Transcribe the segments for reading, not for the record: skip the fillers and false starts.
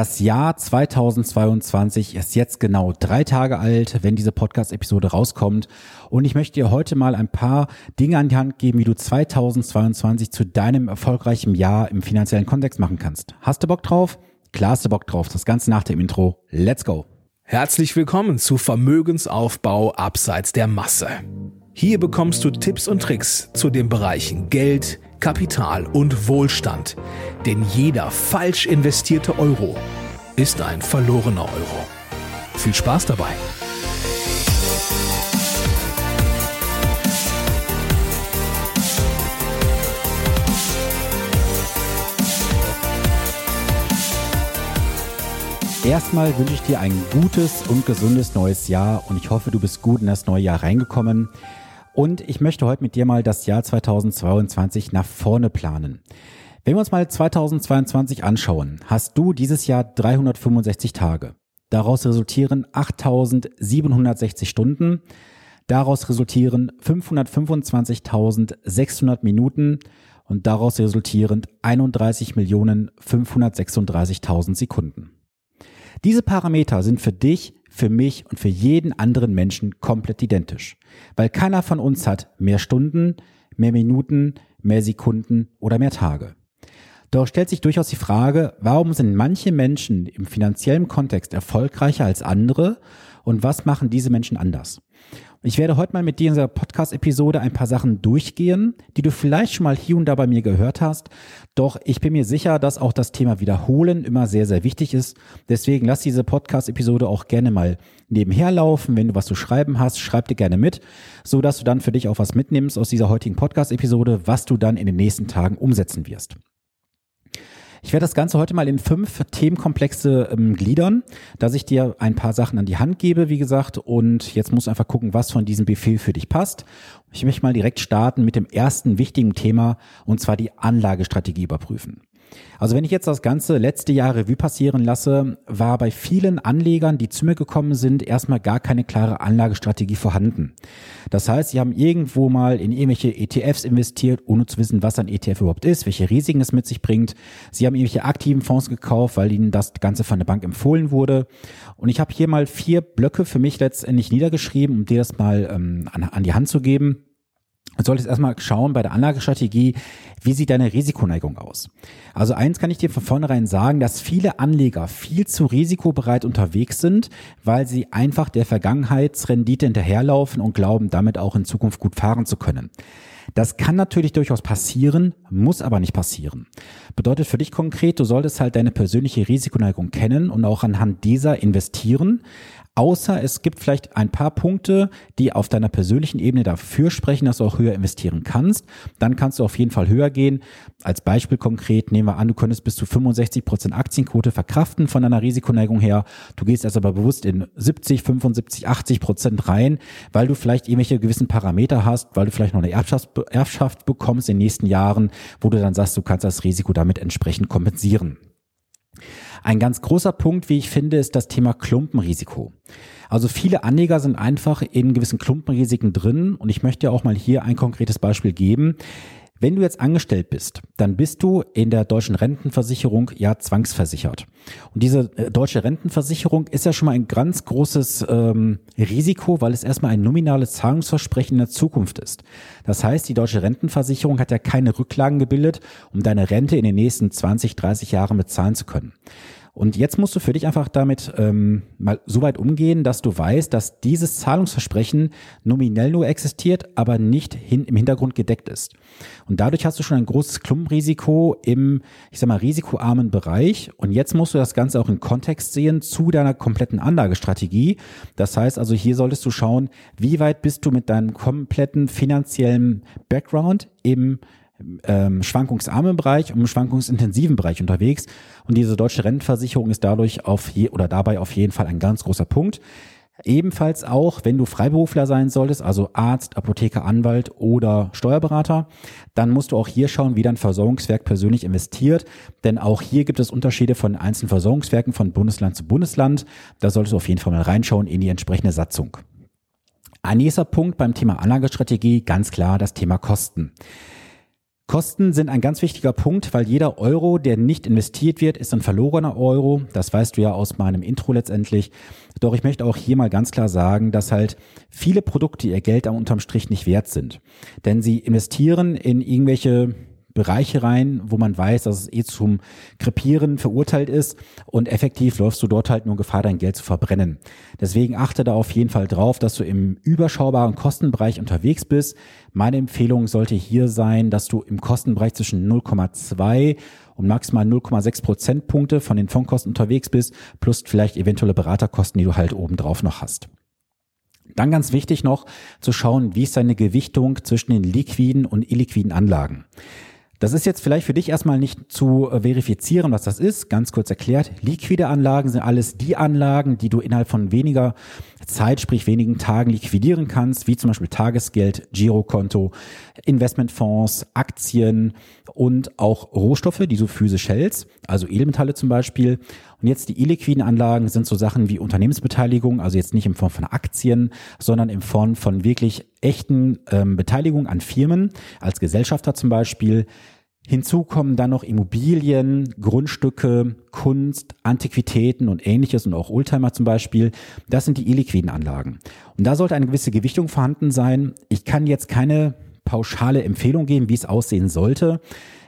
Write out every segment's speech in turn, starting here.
Das Jahr 2022 ist jetzt genau 3 Tage alt, wenn diese Podcast-Episode rauskommt. Und ich möchte dir heute mal ein paar Dinge an die Hand geben, wie du 2022 zu deinem erfolgreichen Jahr im finanziellen Kontext machen kannst. Hast du Bock drauf? Klar hast du Bock drauf. Das Ganze nach dem Intro. Let's go! Herzlich willkommen zu Vermögensaufbau abseits der Masse. Hier bekommst du Tipps und Tricks zu den Bereichen Geld, Kapital und Wohlstand, denn jeder falsch investierte Euro ist ein verlorener Euro. Viel Spaß dabei! Erstmal wünsche ich dir ein gutes und gesundes neues Jahr und ich hoffe, du bist gut in das neue Jahr reingekommen. Und ich möchte heute mit dir mal das Jahr 2022 nach vorne planen. Wenn wir uns mal 2022 anschauen, hast du dieses Jahr 365 Tage. Daraus resultieren 8.760 Stunden. Daraus resultieren 525.600 Minuten. Und daraus resultieren 31.536.000 Sekunden. Diese Parameter sind für dich, für mich und für jeden anderen Menschen komplett identisch, weil keiner von uns hat mehr Stunden, mehr Minuten, mehr Sekunden oder mehr Tage. Doch stellt sich durchaus die Frage, warum sind manche Menschen im finanziellen Kontext erfolgreicher als andere und was machen diese Menschen anders? Ich werde heute mal mit dir in dieser Podcast-Episode ein paar Sachen durchgehen, die du vielleicht schon mal hier und da bei mir gehört hast. Doch ich bin mir sicher, dass auch das Thema Wiederholen immer sehr, sehr wichtig ist. Deswegen lass diese Podcast-Episode auch gerne mal nebenher laufen. Wenn du was zu schreiben hast, schreib dir gerne mit, sodass du dann für dich auch was mitnimmst aus dieser heutigen Podcast-Episode, was du dann in den nächsten Tagen umsetzen wirst. Ich werde das Ganze heute mal in 5 Themenkomplexe gliedern, dass ich dir ein paar Sachen an die Hand gebe, wie gesagt. Und jetzt musst du einfach gucken, was von diesem Buffet für dich passt. Ich möchte mal direkt starten mit dem ersten wichtigen Thema, und zwar die Anlagestrategie überprüfen. Also wenn ich jetzt das ganze letzte Jahr Revue passieren lasse, war bei vielen Anlegern, die zu mir gekommen sind, erstmal gar keine klare Anlagestrategie vorhanden. Das heißt, sie haben irgendwo mal in irgendwelche ETFs investiert, ohne zu wissen, was ein ETF überhaupt ist, welche Risiken es mit sich bringt. Sie haben irgendwelche aktiven Fonds gekauft, weil ihnen das Ganze von der Bank empfohlen wurde. Und ich habe hier mal 4 Blöcke für mich letztendlich niedergeschrieben, um dir das mal an die Hand zu geben. Du solltest erstmal schauen bei der Anlagestrategie, wie sieht deine Risikoneigung aus? Also eins kann ich dir von vornherein sagen, dass viele Anleger viel zu risikobereit unterwegs sind, weil sie einfach der Vergangenheitsrendite hinterherlaufen und glauben, damit auch in Zukunft gut fahren zu können. Das kann natürlich durchaus passieren, muss aber nicht passieren. Bedeutet für dich konkret, du solltest halt deine persönliche Risikoneigung kennen und auch anhand dieser investieren, außer es gibt vielleicht ein paar Punkte, die auf deiner persönlichen Ebene dafür sprechen, dass du auch höher investieren kannst. Dann kannst du auf jeden Fall höher gehen. Als Beispiel konkret nehmen wir an, du könntest bis zu 65% Aktienquote verkraften von deiner Risikoneigung her. Du gehst also aber bewusst in 70, 75, 80% rein, weil du vielleicht irgendwelche gewissen Parameter hast, weil du vielleicht noch eine Erbschaft bekommst in den nächsten Jahren, wo du dann sagst, du kannst das Risiko damit entsprechend kompensieren. Ein ganz großer Punkt, wie ich finde, ist das Thema Klumpenrisiko. Also viele Anleger sind einfach in gewissen Klumpenrisiken drin und ich möchte auch mal hier ein konkretes Beispiel geben. Wenn du jetzt angestellt bist, dann bist du in der deutschen Rentenversicherung ja zwangsversichert. Und diese deutsche Rentenversicherung ist ja schon mal ein ganz großes Risiko, weil es erstmal ein nominales Zahlungsversprechen in der Zukunft ist. Das heißt, die deutsche Rentenversicherung hat ja keine Rücklagen gebildet, um deine Rente in den nächsten 20, 30 Jahren bezahlen zu können. Und jetzt musst du für dich einfach damit mal so weit umgehen, dass du weißt, dass dieses Zahlungsversprechen nominell nur existiert, aber nicht im Hintergrund gedeckt ist. Und dadurch hast du schon ein großes Klumpenrisiko im, ich sag mal, risikoarmen Bereich. Und jetzt musst du das Ganze auch in Kontext sehen zu deiner kompletten Anlagestrategie. Das heißt also, hier solltest du schauen, wie weit bist du mit deinem kompletten finanziellen Background im schwankungsarmen Bereich und im schwankungsintensiven Bereich unterwegs. Und diese deutsche Rentenversicherung ist dadurch dabei auf jeden Fall ein ganz großer Punkt. Ebenfalls auch, wenn du Freiberufler sein solltest, also Arzt, Apotheker, Anwalt oder Steuerberater, dann musst du auch hier schauen, wie dein Versorgungswerk persönlich investiert. Denn auch hier gibt es Unterschiede von einzelnen Versorgungswerken von Bundesland zu Bundesland. Da solltest du auf jeden Fall mal reinschauen in die entsprechende Satzung. Ein nächster Punkt beim Thema Anlagestrategie, ganz klar das Thema Kosten. Kosten sind ein ganz wichtiger Punkt, weil jeder Euro, der nicht investiert wird, ist ein verlorener Euro. Das weißt du ja aus meinem Intro letztendlich. Doch ich möchte auch hier mal ganz klar sagen, dass halt viele Produkte ihr Geld am unterm Strich nicht wert sind. Denn sie investieren in irgendwelche Bereiche rein, wo man weiß, dass es eh zum Krepieren verurteilt ist und effektiv läufst du dort halt nur Gefahr, dein Geld zu verbrennen. Deswegen achte da auf jeden Fall drauf, dass du im überschaubaren Kostenbereich unterwegs bist. Meine Empfehlung sollte hier sein, dass du im Kostenbereich zwischen 0,2 und maximal 0,6 Prozentpunkte von den Fondskosten unterwegs bist, plus vielleicht eventuelle Beraterkosten, die du halt obendrauf noch hast. Dann ganz wichtig noch zu schauen, wie ist deine Gewichtung zwischen den liquiden und illiquiden Anlagen. Das ist jetzt vielleicht für dich erstmal nicht zu verifizieren, was das ist. Ganz kurz erklärt, liquide Anlagen sind alles die Anlagen, die du innerhalb von weniger Zeit, sprich wenigen Tagen liquidieren kannst, wie zum Beispiel Tagesgeld, Girokonto, Investmentfonds, Aktien und auch Rohstoffe, die du physisch hältst, also Edelmetalle zum Beispiel. Und jetzt die illiquiden Anlagen sind so Sachen wie Unternehmensbeteiligung, also jetzt nicht in Form von Aktien, sondern in Form von wirklich echten Beteiligung an Firmen, als Gesellschafter zum Beispiel. Hinzu kommen dann noch Immobilien, Grundstücke, Kunst, Antiquitäten und Ähnliches und auch Oldtimer zum Beispiel. Das sind die illiquiden Anlagen. Und da sollte eine gewisse Gewichtung vorhanden sein. Ich kann jetzt keine pauschale Empfehlung geben, wie es aussehen sollte.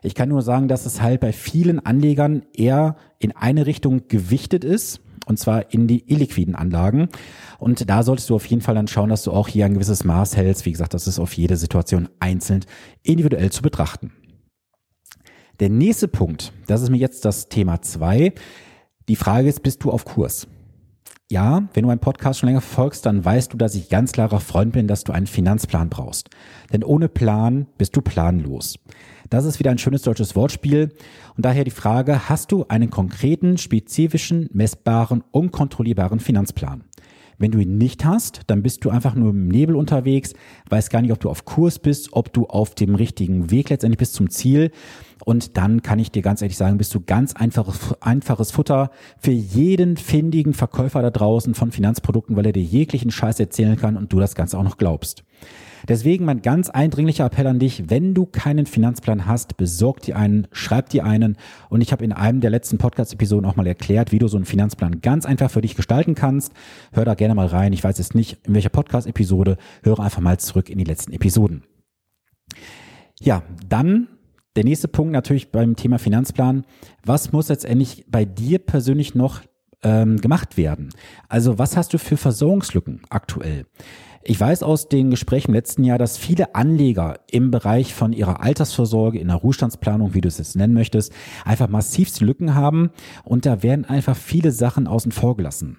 Ich kann nur sagen, dass es halt bei vielen Anlegern eher in eine Richtung gewichtet ist, und zwar in die illiquiden Anlagen. Und da solltest du auf jeden Fall dann schauen, dass du auch hier ein gewisses Maß hältst. Wie gesagt, das ist auf jede Situation einzeln individuell zu betrachten. Der nächste Punkt, das ist mir jetzt das Thema 2. Die Frage ist, bist du auf Kurs? Ja, wenn du meinen Podcast schon länger verfolgst, dann weißt du, dass ich ganz klarer Freund bin, dass du einen Finanzplan brauchst. Denn ohne Plan bist du planlos. Das ist wieder ein schönes deutsches Wortspiel. Und daher die Frage, hast du einen konkreten, spezifischen, messbaren und kontrollierbaren Finanzplan? Wenn du ihn nicht hast, dann bist du einfach nur im Nebel unterwegs, weißt gar nicht, ob du auf Kurs bist, ob du auf dem richtigen Weg letztendlich bist zum Ziel. Und dann kann ich dir ganz ehrlich sagen, bist du ganz einfaches Futter für jeden findigen Verkäufer da draußen von Finanzprodukten, weil er dir jeglichen Scheiß erzählen kann und du das Ganze auch noch glaubst. Deswegen mein ganz eindringlicher Appell an dich, wenn du keinen Finanzplan hast, besorg dir einen, schreib dir einen. Und ich habe in einem der letzten Podcast-Episoden auch mal erklärt, wie du so einen Finanzplan ganz einfach für dich gestalten kannst. Hör da gerne mal rein. Ich weiß jetzt nicht, in welcher Podcast-Episode. Höre einfach mal zurück in die letzten Episoden. Ja, dann der nächste Punkt natürlich beim Thema Finanzplan. Was muss letztendlich bei dir persönlich noch gemacht werden? Also was hast du für Versorgungslücken aktuell? Ich weiß aus den Gesprächen im letzten Jahr, dass viele Anleger im Bereich von ihrer Altersvorsorge, in der Ruhestandsplanung, wie du es jetzt nennen möchtest, einfach massivste Lücken haben und da werden einfach viele Sachen außen vor gelassen.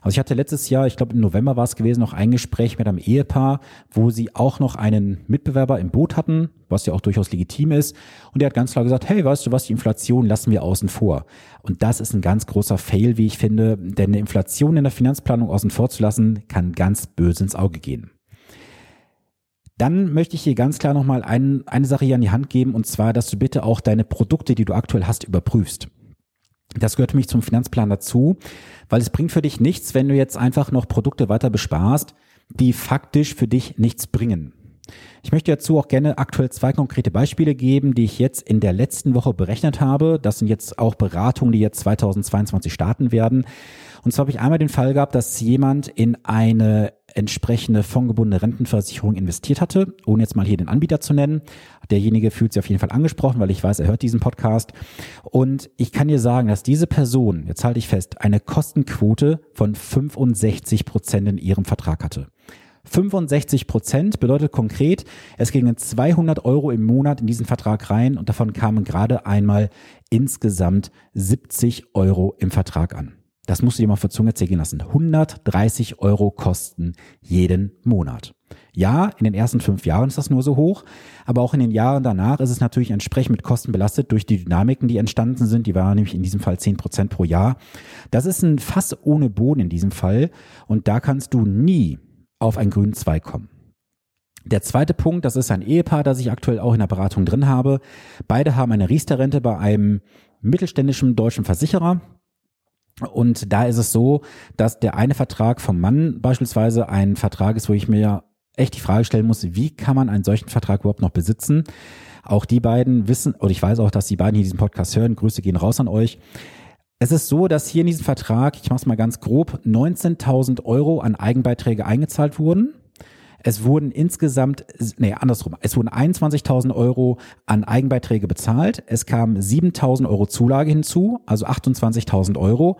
Also ich hatte letztes Jahr, ich glaube im November war es gewesen, noch ein Gespräch mit einem Ehepaar, wo sie auch noch einen Mitbewerber im Boot hatten, was ja auch durchaus legitim ist. Und der hat ganz klar gesagt, hey, weißt du was, die Inflation lassen wir außen vor. Und das ist ein ganz großer Fail, wie ich finde, denn eine Inflation in der Finanzplanung außen vor zu lassen, kann ganz böse ins Auge gehen. Dann möchte ich hier ganz klar nochmal eine Sache hier an die Hand geben, und zwar, dass du bitte auch deine Produkte, die du aktuell hast, überprüfst. Das gehört für mich zum Finanzplan dazu, weil es bringt für dich nichts, wenn du jetzt einfach noch Produkte weiter besparst, die faktisch für dich nichts bringen. Ich möchte dazu auch gerne aktuell 2 konkrete Beispiele geben, die ich jetzt in der letzten Woche berechnet habe. Das sind jetzt auch Beratungen, die jetzt 2022 starten werden. Und zwar habe ich einmal den Fall gehabt, dass jemand in eine entsprechende fondgebundene Rentenversicherung investiert hatte, ohne jetzt mal hier den Anbieter zu nennen. Derjenige fühlt sich auf jeden Fall angesprochen, weil ich weiß, er hört diesen Podcast. Und ich kann dir sagen, dass diese Person, jetzt halte ich fest, eine Kostenquote von 65% in ihrem Vertrag hatte. 65% bedeutet konkret, es gingen 200 Euro im Monat in diesen Vertrag rein und davon kamen gerade einmal insgesamt 70 Euro im Vertrag an. Das musst du dir mal auf der Zunge zergehen lassen. 130 Euro Kosten jeden Monat. Ja, in den ersten 5 Jahren ist das nur so hoch, aber auch in den Jahren danach ist es natürlich entsprechend mit Kosten belastet durch die Dynamiken, die entstanden sind. Die waren nämlich in diesem Fall 10% pro Jahr. Das ist ein Fass ohne Boden in diesem Fall und da kannst du nie auf einen grünen Zweig kommen. Der zweite Punkt, das ist ein Ehepaar, das ich aktuell auch in der Beratung drin habe. Beide haben eine Riester-Rente bei einem mittelständischen deutschen Versicherer. Und da ist es so, dass der eine Vertrag vom Mann beispielsweise ein Vertrag ist, wo ich mir echt die Frage stellen muss, wie kann man einen solchen Vertrag überhaupt noch besitzen? Auch die beiden wissen, und ich weiß auch, dass die beiden hier diesen Podcast hören, Grüße gehen raus an euch. Es ist so, dass hier in diesem Vertrag, ich mache es mal ganz grob, 19.000 Euro an Eigenbeiträge eingezahlt wurden. Es wurden insgesamt, es wurden 21.000 Euro an Eigenbeiträge bezahlt. Es kamen 7.000 Euro Zulage hinzu, also 28.000 Euro.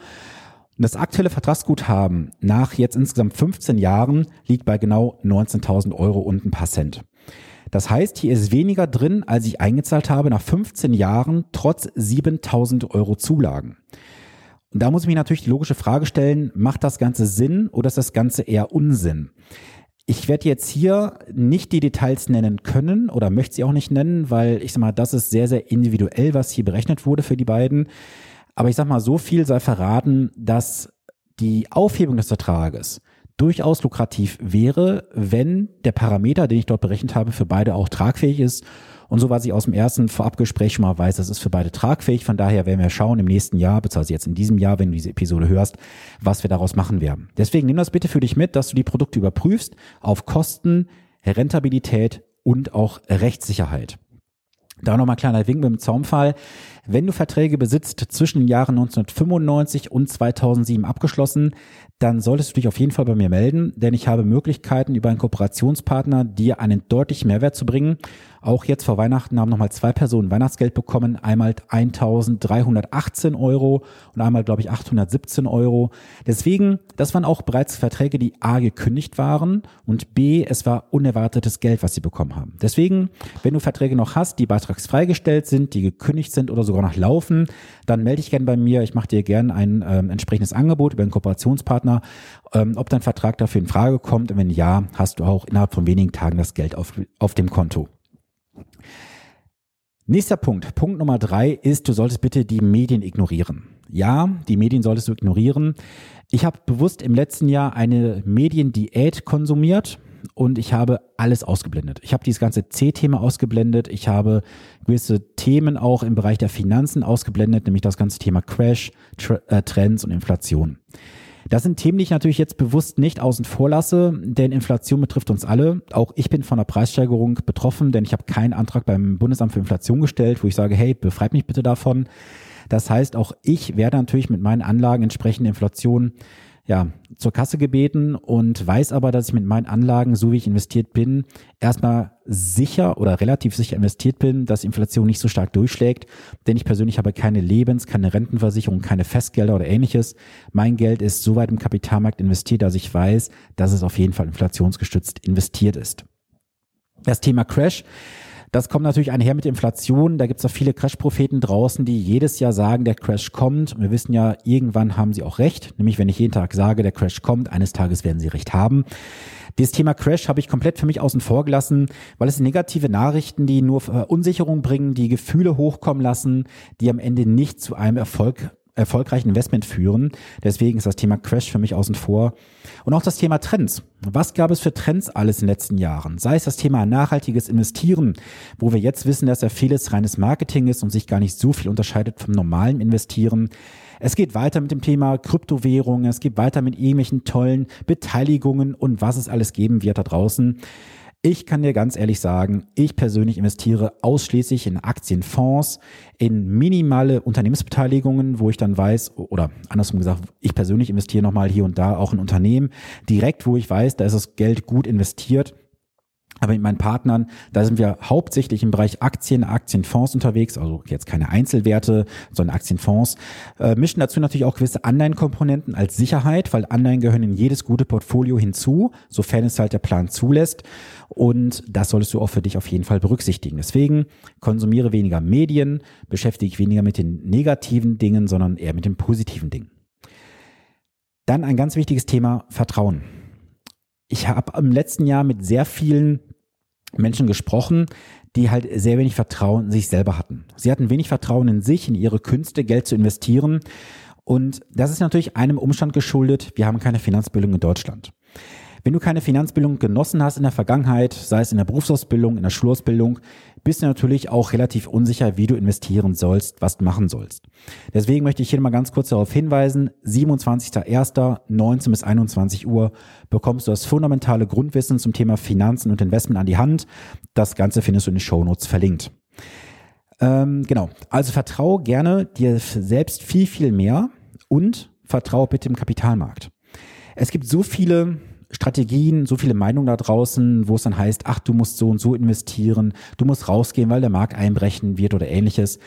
Und das aktuelle Vertragsguthaben nach jetzt insgesamt 15 Jahren liegt bei genau 19.000 Euro und ein paar Cent. Das heißt, hier ist weniger drin, als ich eingezahlt habe nach 15 Jahren, trotz 7.000 Euro Zulagen. Und da muss ich mir natürlich die logische Frage stellen, macht das Ganze Sinn oder ist das Ganze eher Unsinn? Ich werde jetzt hier nicht die Details nennen können oder möchte sie auch nicht nennen, weil ich sag mal, das ist sehr, sehr individuell, was hier berechnet wurde für die beiden. Aber ich sag mal, so viel sei verraten, dass die Aufhebung des Vertrages durchaus lukrativ wäre, wenn der Parameter, den ich dort berechnet habe, für beide auch tragfähig ist. Und so, was ich aus dem ersten Vorabgespräch schon mal weiß, das ist für beide tragfähig. Von daher werden wir schauen im nächsten Jahr, beziehungsweise jetzt in diesem Jahr, wenn du diese Episode hörst, was wir daraus machen werden. Deswegen nimm das bitte für dich mit, dass du die Produkte überprüfst auf Kosten, Rentabilität und auch Rechtssicherheit. Da nochmal ein kleiner Wink mit dem Zaunpfahl. Wenn du Verträge besitzt, zwischen den Jahren 1995 und 2007 abgeschlossen, dann solltest du dich auf jeden Fall bei mir melden, denn ich habe Möglichkeiten, über einen Kooperationspartner dir einen deutlichen Mehrwert zu bringen. Auch jetzt vor Weihnachten haben nochmal 2 Personen Weihnachtsgeld bekommen, einmal 1.318 Euro und einmal, glaube ich, 817 Euro. Deswegen, das waren auch bereits Verträge, die A, gekündigt waren und B, es war unerwartetes Geld, was sie bekommen haben. Deswegen, wenn du Verträge noch hast, die beitragsfrei gestellt sind, die gekündigt sind oder sogar noch laufen, dann melde dich gerne bei mir. Ich mache dir gerne ein entsprechendes Angebot über einen Kooperationspartner, ob dein Vertrag dafür in Frage kommt. Und wenn ja, hast du auch innerhalb von wenigen Tagen das Geld auf dem Konto. Nächster Punkt, Punkt Nummer 3 ist, du solltest bitte die Medien ignorieren. Ja, die Medien solltest du ignorieren. Ich habe bewusst im letzten Jahr eine Mediendiät konsumiert. Und ich habe alles ausgeblendet. Ich habe dieses ganze C-Thema ausgeblendet. Ich habe gewisse Themen auch im Bereich der Finanzen ausgeblendet, nämlich das ganze Thema Crash, Trends und Inflation. Das sind Themen, die ich natürlich jetzt bewusst nicht außen vor lasse, denn Inflation betrifft uns alle. Auch ich bin von der Preissteigerung betroffen, denn ich habe keinen Antrag beim Bundesamt für Inflation gestellt, wo ich sage, hey, befreit mich bitte davon. Das heißt, auch ich werde natürlich mit meinen Anlagen entsprechend Inflation zur Kasse gebeten und weiß aber, dass ich mit meinen Anlagen, so wie ich investiert bin, erstmal sicher oder relativ sicher investiert bin, dass Inflation nicht so stark durchschlägt, denn ich persönlich habe keine Lebens-, keine Rentenversicherung, keine Festgelder oder ähnliches. Mein Geld ist soweit im Kapitalmarkt investiert, dass ich weiß, dass es auf jeden Fall inflationsgestützt investiert ist. Das Thema Crash. Das kommt natürlich einher mit Inflation. Da gibt es auch viele Crash-Propheten draußen, die jedes Jahr sagen, der Crash kommt. Und wir wissen ja, irgendwann haben sie auch recht. Nämlich, wenn ich jeden Tag sage, der Crash kommt, eines Tages werden sie recht haben. Dieses Thema Crash habe ich komplett für mich außen vor gelassen, weil es negative Nachrichten, die nur Verunsicherung bringen, die Gefühle hochkommen lassen, die am Ende nicht zu einem erfolgreichen Investment führen. Deswegen ist das Thema Crash für mich außen vor. Und auch das Thema Trends. Was gab es für Trends alles in den letzten Jahren? Sei es das Thema nachhaltiges Investieren, wo wir jetzt wissen, dass ja vieles reines Marketing ist und sich gar nicht so viel unterscheidet vom normalen Investieren. Es geht weiter mit dem Thema Kryptowährungen, es geht weiter mit irgendwelchen tollen Beteiligungen und was es alles geben wird da draußen. Ich kann dir ganz ehrlich sagen, ich persönlich investiere ausschließlich in Aktienfonds, in minimale Unternehmensbeteiligungen, wo ich dann weiß, oder andersrum gesagt, ich persönlich investiere nochmal hier und da auch in Unternehmen, direkt, wo ich weiß, da ist das Geld gut investiert. Aber mit meinen Partnern, da sind wir hauptsächlich im Bereich Aktien, Aktienfonds unterwegs, also jetzt keine Einzelwerte, sondern Aktienfonds. Mischen dazu natürlich auch gewisse Anleihenkomponenten als Sicherheit, weil Anleihen gehören in jedes gute Portfolio hinzu, sofern es halt der Plan zulässt. Und das solltest du auch für dich auf jeden Fall berücksichtigen. Deswegen konsumiere weniger Medien, beschäftige dich weniger mit den negativen Dingen, sondern eher mit den positiven Dingen. Dann ein ganz wichtiges Thema, Vertrauen. Ich habe im letzten Jahr mit sehr vielen Menschen gesprochen, die halt sehr wenig Vertrauen in sich selber hatten. Sie hatten wenig Vertrauen in sich, in ihre Künste, Geld zu investieren. Und das ist natürlich einem Umstand geschuldet, wir haben keine Finanzbildung in Deutschland. Wenn du keine Finanzbildung genossen hast in der Vergangenheit, sei es in der Berufsausbildung, in der Schulausbildung, bist du natürlich auch relativ unsicher, wie du investieren sollst, was du machen sollst. Deswegen möchte ich hier mal ganz kurz darauf hinweisen, 27.01. 19 bis 21 Uhr bekommst du das fundamentale Grundwissen zum Thema Finanzen und Investment an die Hand. Das Ganze findest du in den Shownotes verlinkt. Genau, also vertraue gerne dir selbst viel, viel mehr und vertraue bitte im Kapitalmarkt. Es gibt so viele Strategien, so viele Meinungen da draußen, wo es dann heißt, ach, du musst so und so investieren, du musst rausgehen, weil der Markt einbrechen wird oder ähnliches.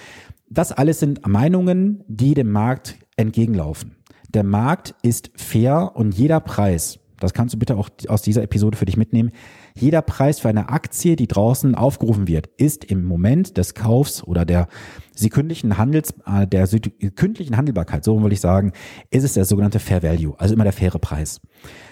Das alles sind Meinungen, die dem Markt entgegenlaufen. Der Markt ist fair und jeder Preis, das kannst du bitte auch aus dieser Episode für dich mitnehmen, jeder Preis für eine Aktie, die draußen aufgerufen wird, ist im Moment des Kaufs oder der sekündlichen Handelbarkeit, so will ich sagen, ist es der sogenannte Fair Value, also immer der faire Preis.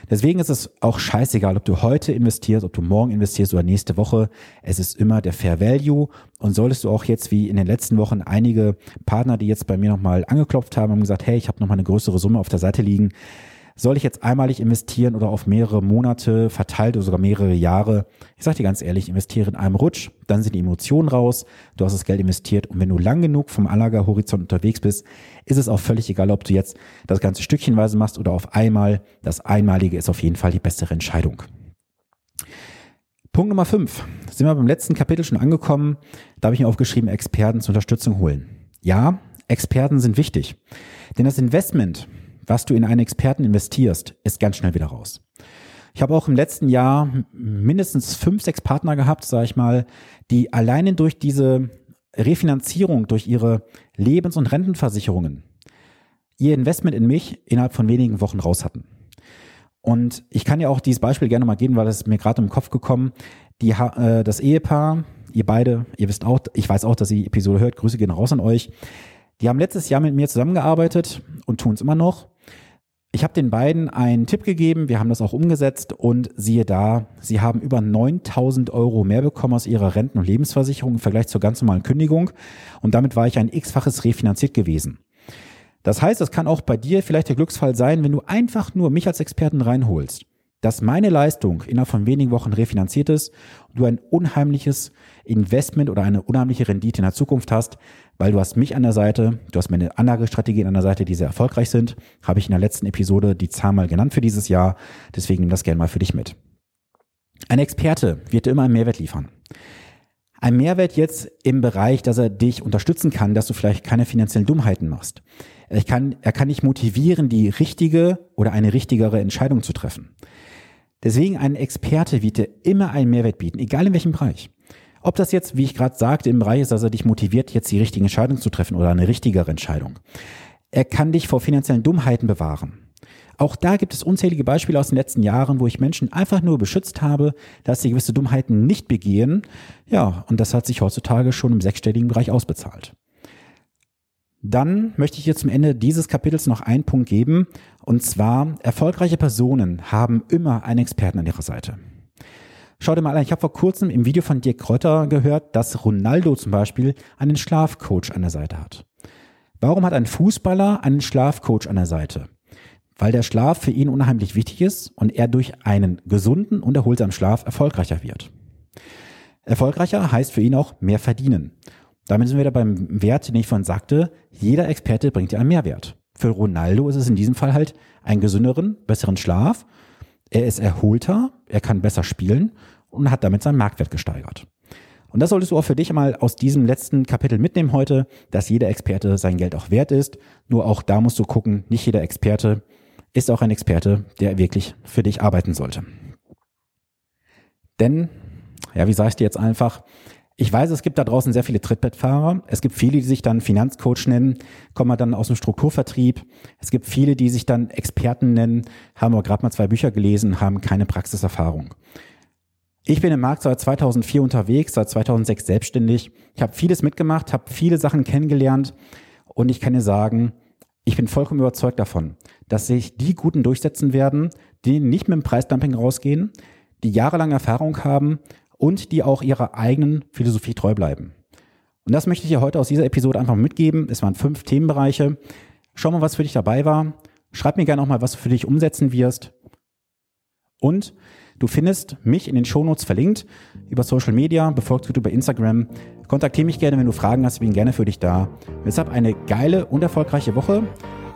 Deswegen ist es auch scheißegal, ob du heute investierst, ob du morgen investierst oder nächste Woche. Es ist immer der Fair Value. Und solltest du auch jetzt, wie in den letzten Wochen, einige Partner, die jetzt bei mir nochmal angeklopft haben, haben gesagt, hey, ich habe nochmal eine größere Summe auf der Seite liegen. Soll ich jetzt einmalig investieren oder auf mehrere Monate verteilt oder sogar mehrere Jahre? Ich sage dir ganz ehrlich, investiere in einem Rutsch, dann sind die Emotionen raus, du hast das Geld investiert und wenn du lang genug vom Anlagehorizont unterwegs bist, ist es auch völlig egal, ob du jetzt das ganze stückchenweise machst oder auf einmal. Das Einmalige ist auf jeden Fall die bessere Entscheidung. Punkt Nummer 5. Sind wir beim letzten Kapitel schon angekommen. Da habe ich mir aufgeschrieben, Experten zur Unterstützung holen. Ja, Experten sind wichtig, denn das Investment, was du in einen Experten investierst, ist ganz schnell wieder raus. Ich habe auch im letzten Jahr mindestens 5, 6 Partner gehabt, sage ich mal, die alleine durch diese Refinanzierung, durch ihre Lebens- und Rentenversicherungen, ihr Investment in mich innerhalb von wenigen Wochen raus hatten. Und ich kann ja auch dieses Beispiel gerne mal geben, weil das ist mir gerade im Kopf gekommen. Das Ehepaar, ihr beide, ihr wisst auch, ich weiß auch, dass ihr die Episode hört, Grüße gehen raus an euch. Die haben letztes Jahr mit mir zusammengearbeitet und tun es immer noch. Ich habe den beiden einen Tipp gegeben, wir haben das auch umgesetzt und siehe da, sie haben über 9.000 € mehr bekommen aus ihrer Renten- und Lebensversicherung im Vergleich zur ganz normalen Kündigung und damit war ich ein x-faches refinanziert gewesen. Das heißt, das kann auch bei dir vielleicht der Glücksfall sein, wenn du einfach nur mich als Experten reinholst, dass meine Leistung innerhalb von wenigen Wochen refinanziert ist und du ein unheimliches Investment oder eine unheimliche Rendite in der Zukunft hast, weil du hast mich an der Seite, du hast meine Anlagestrategien an der Seite, die sehr erfolgreich sind, habe ich in der letzten Episode die Zahl mal genannt für dieses Jahr, deswegen nimm das gerne mal für dich mit. Ein Experte wird dir immer einen Mehrwert liefern. Ein Mehrwert jetzt im Bereich, dass er dich unterstützen kann, dass du vielleicht keine finanziellen Dummheiten machst. Er kann dich motivieren, die richtige oder eine richtigere Entscheidung zu treffen. Deswegen ein Experte wird dir immer einen Mehrwert bieten, egal in welchem Bereich. Ob das jetzt, wie ich gerade sagte, im Bereich ist, dass er dich motiviert, jetzt die richtige Entscheidung zu treffen oder eine richtigere Entscheidung. Er kann dich vor finanziellen Dummheiten bewahren. Auch da gibt es unzählige Beispiele aus den letzten Jahren, wo ich Menschen einfach nur beschützt habe, dass sie gewisse Dummheiten nicht begehen. Ja, und das hat sich heutzutage schon im sechsstelligen Bereich ausbezahlt. Dann möchte ich hier zum Ende dieses Kapitels noch einen Punkt geben. Und zwar, erfolgreiche Personen haben immer einen Experten an ihrer Seite. Schau dir mal an, ich habe vor kurzem im Video von Dirk Kreuter gehört, dass Ronaldo zum Beispiel einen Schlafcoach an der Seite hat. Warum hat ein Fußballer einen Schlafcoach an der Seite? Weil der Schlaf für ihn unheimlich wichtig ist und er durch einen gesunden und erholsamen Schlaf erfolgreicher wird. Erfolgreicher heißt für ihn auch mehr verdienen. Damit sind wir wieder beim Wert, den ich vorhin sagte, jeder Experte bringt dir einen Mehrwert. Für Ronaldo ist es in diesem Fall halt einen gesünderen, besseren Schlaf. Er ist erholter, er kann besser spielen und hat damit seinen Marktwert gesteigert. Und das solltest du auch für dich mal aus diesem letzten Kapitel mitnehmen heute, dass jeder Experte sein Geld auch wert ist. Nur auch da musst du gucken, nicht jeder Experte ist auch ein Experte, der wirklich für dich arbeiten sollte. Denn, ja, wie sage ich dir jetzt einfach, ich weiß, es gibt da draußen sehr viele Trittbettfahrer. Es gibt viele, die sich dann Finanzcoach nennen, kommen dann aus dem Strukturvertrieb. Es gibt viele, die sich dann Experten nennen, haben aber gerade mal 2 Bücher gelesen, haben keine Praxiserfahrung. Ich bin im Markt seit 2004 unterwegs, seit 2006 selbstständig. Ich habe vieles mitgemacht, habe viele Sachen kennengelernt und ich kann dir sagen, ich bin vollkommen überzeugt davon, dass sich die Guten durchsetzen werden, die nicht mit dem Preisdumping rausgehen, die jahrelange Erfahrung haben und die auch ihrer eigenen Philosophie treu bleiben. Und das möchte ich dir heute aus dieser Episode einfach mitgeben. Es waren 5 Themenbereiche. Schau mal, was für dich dabei war. Schreib mir gerne auch mal, was du für dich umsetzen wirst. Und du findest mich in den Shownotes verlinkt über Social Media, befolgt YouTube, über Instagram. Kontaktiere mich gerne, wenn du Fragen hast. Ich bin gerne für dich da. Deshalb eine geile und erfolgreiche Woche.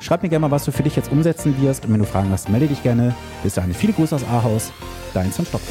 Schreib mir gerne mal, was du für dich jetzt umsetzen wirst. Und wenn du Fragen hast, melde dich gerne. Bis dahin, viele Grüße aus Ahaus. Dein Sven Stopp.